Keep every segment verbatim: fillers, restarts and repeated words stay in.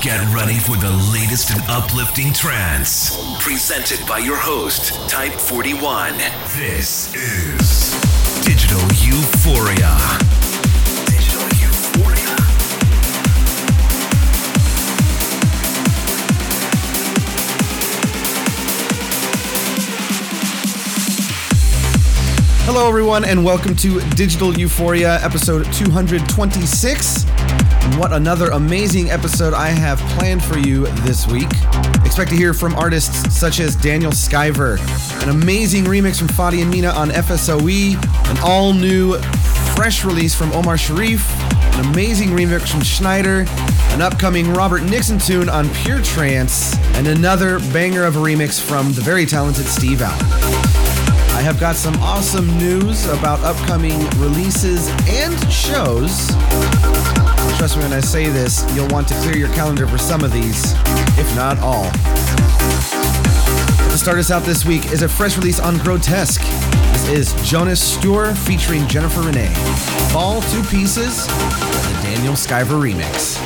Get ready for the latest and uplifting trance, presented by your host, Type forty-one. This is Digital Euphoria. Digital Euphoria. Hello, everyone, and welcome to Digital Euphoria, episode two hundred twenty-six. What another amazing episode I have planned for you this week. Expect to hear from artists such as Daniel Skyver, an amazing remix from Fadi and Mina on F S O E, an all-new fresh release from Omar Sharif, an amazing remix from Schneider, an upcoming Robert Nixon tune on Pure Trance, and another banger of a remix from the very talented Steve Allen. I have got some awesome news about upcoming releases and shows. Trust me when I say this, you'll want to clear your calendar for some of these, if not all. To start us out this week is a fresh release on Grotesque. This is Jonas Stuur featuring Jennifer Renee. Fall Two Pieces, the Daniel Skyver remix.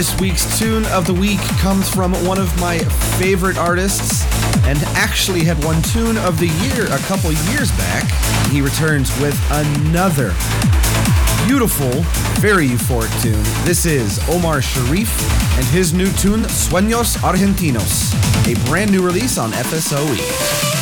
This week's tune of the week comes from one of my favorite artists, and actually had one tune of the year a couple years back. He returns with another beautiful, very euphoric tune. This is Omar Sharif and his new tune, Sueños Argentinos, a brand new release on F S O E.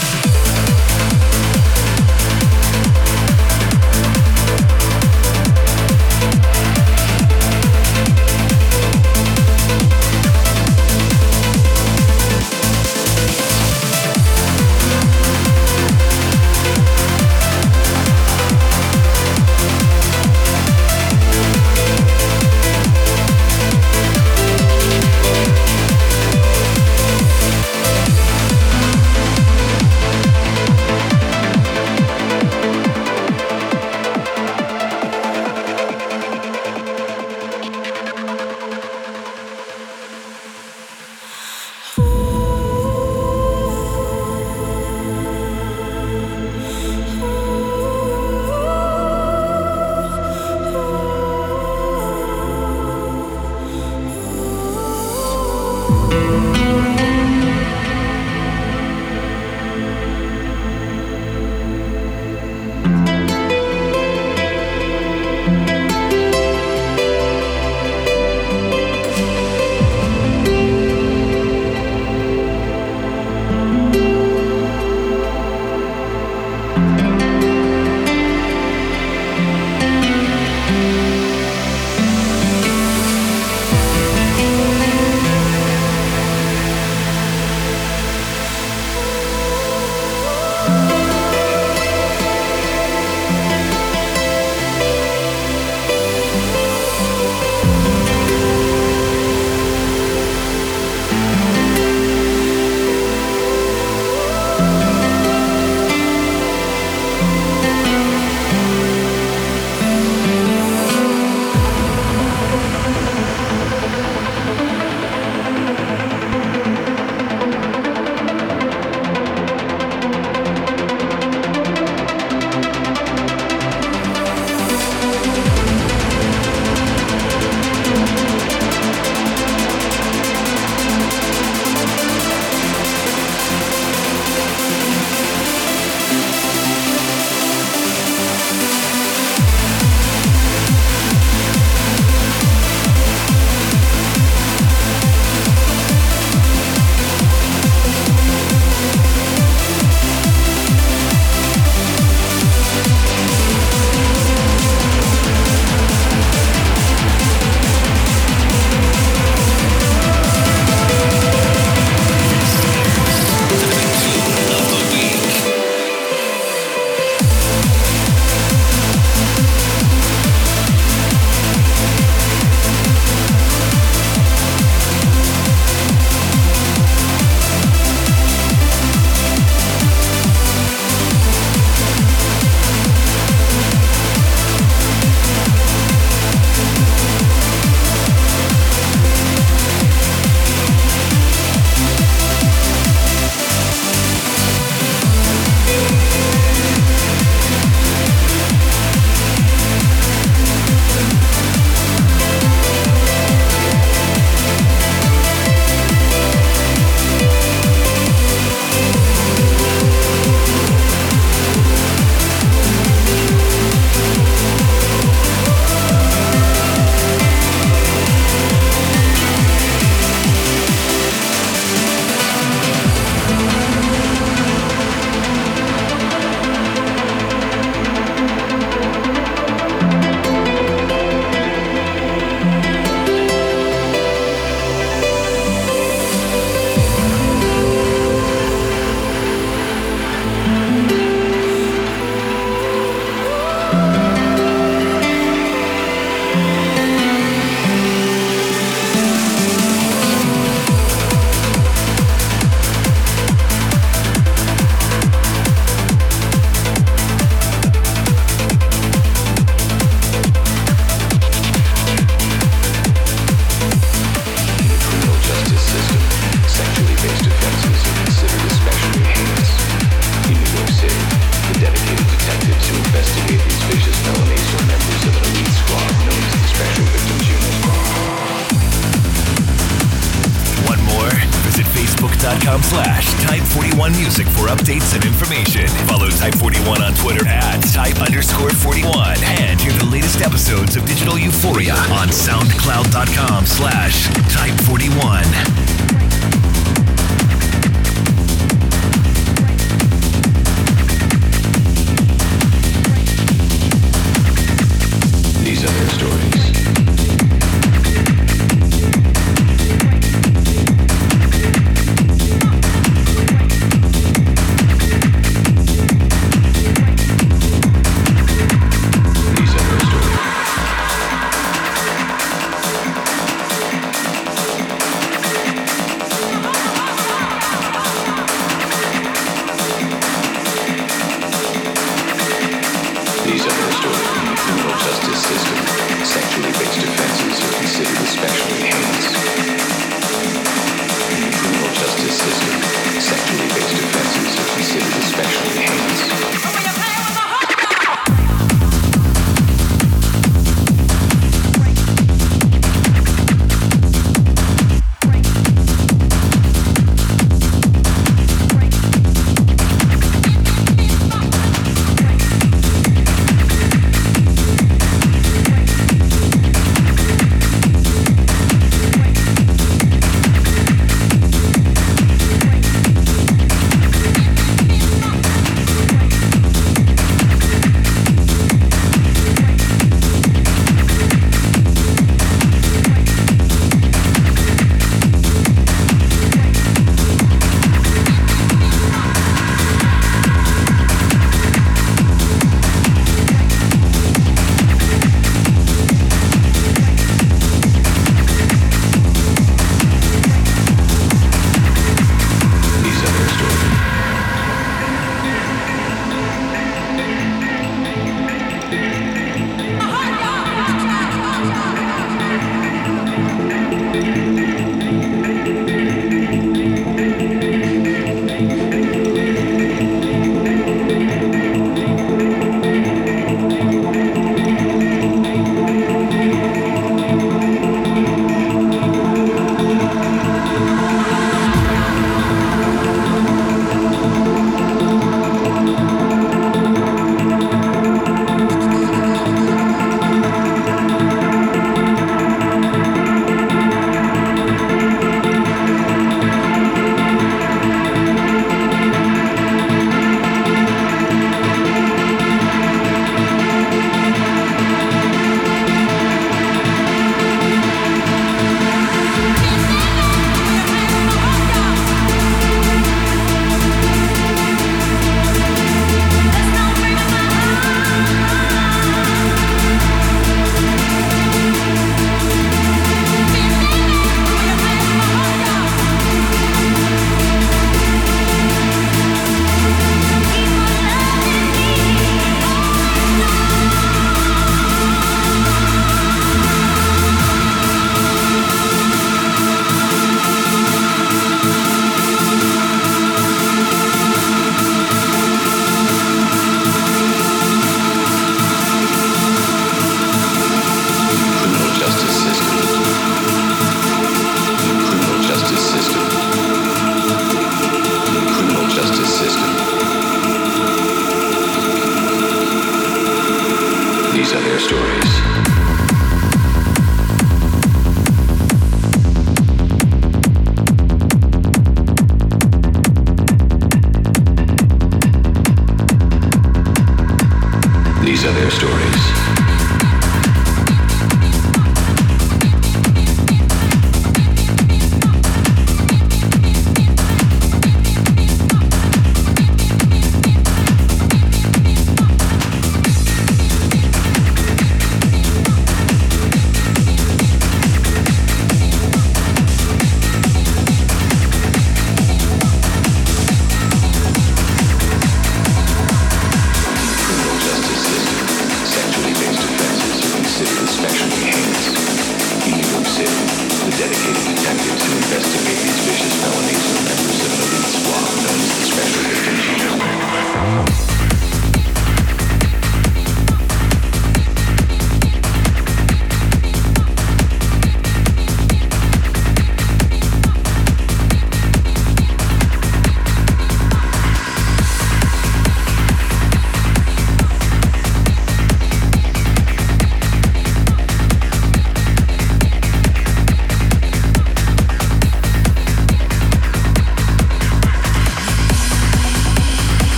SoundCloud.com slash Type forty-one Music for updates and information. Follow Type forty-one on Twitter at Type underscore 41. And hear the latest episodes of Digital Euphoria on SoundCloud.com slash Type41.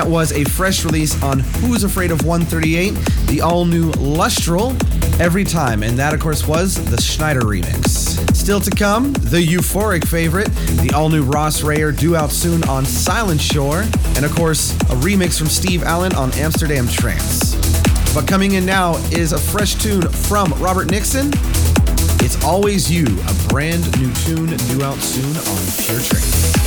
That was a fresh release on Who's Afraid of one thirty-eight, the all-new Lustral, Every Time, and that, of course, was the Schneider remix. Still to come, the euphoric favorite, the all-new Ross Rayer, due out soon on Silent Shore, and, of course, a remix from Steve Allen on Amsterdam Trance. But coming in now is a fresh tune from Robert Nixon. It's Always You, a brand new tune due out soon on Pure Trance.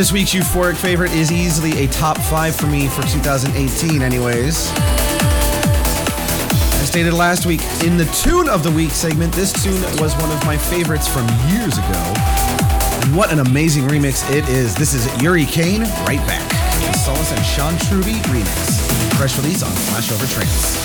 this week's Euphoric favorite is easily a top five for me for two thousand eighteen anyways. As stated last week in the Tune of the Week segment, this tune was one of my favorites from years ago. And what an amazing remix it is. This is Yuri Kane, Right Back. The Solace and Sean Truby remix. Fresh release on Flashover Trance.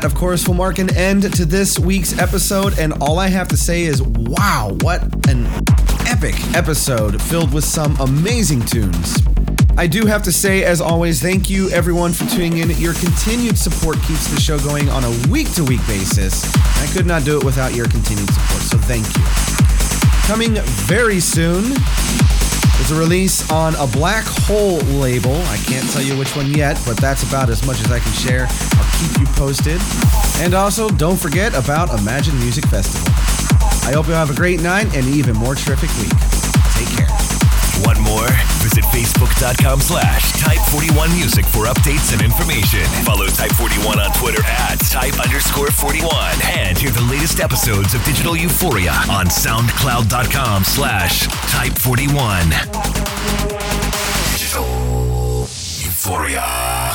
that, of course, will mark an end to this week's episode, and all I have to say is, wow, what an epic episode filled with some amazing tunes. I do have to say, as always, thank you everyone for tuning in. Your continued support keeps the show going on a week-to-week basis. I could not do it without your continued support, so thank you. Coming very soon is a release on a Black Hole label. I can't tell you which one yet, but that's about as much as I can share. I'll keep you posted. And also, don't forget about Imagine Music Festival. I hope you'll have a great night and an even more terrific week. Take care. Want more? Visit facebook.com slash type41 music for updates and information. Follow Type forty-one on Twitter at type underscore 41. And hear the latest episodes of Digital Euphoria on soundcloud.com slash type41. Digital Euphoria.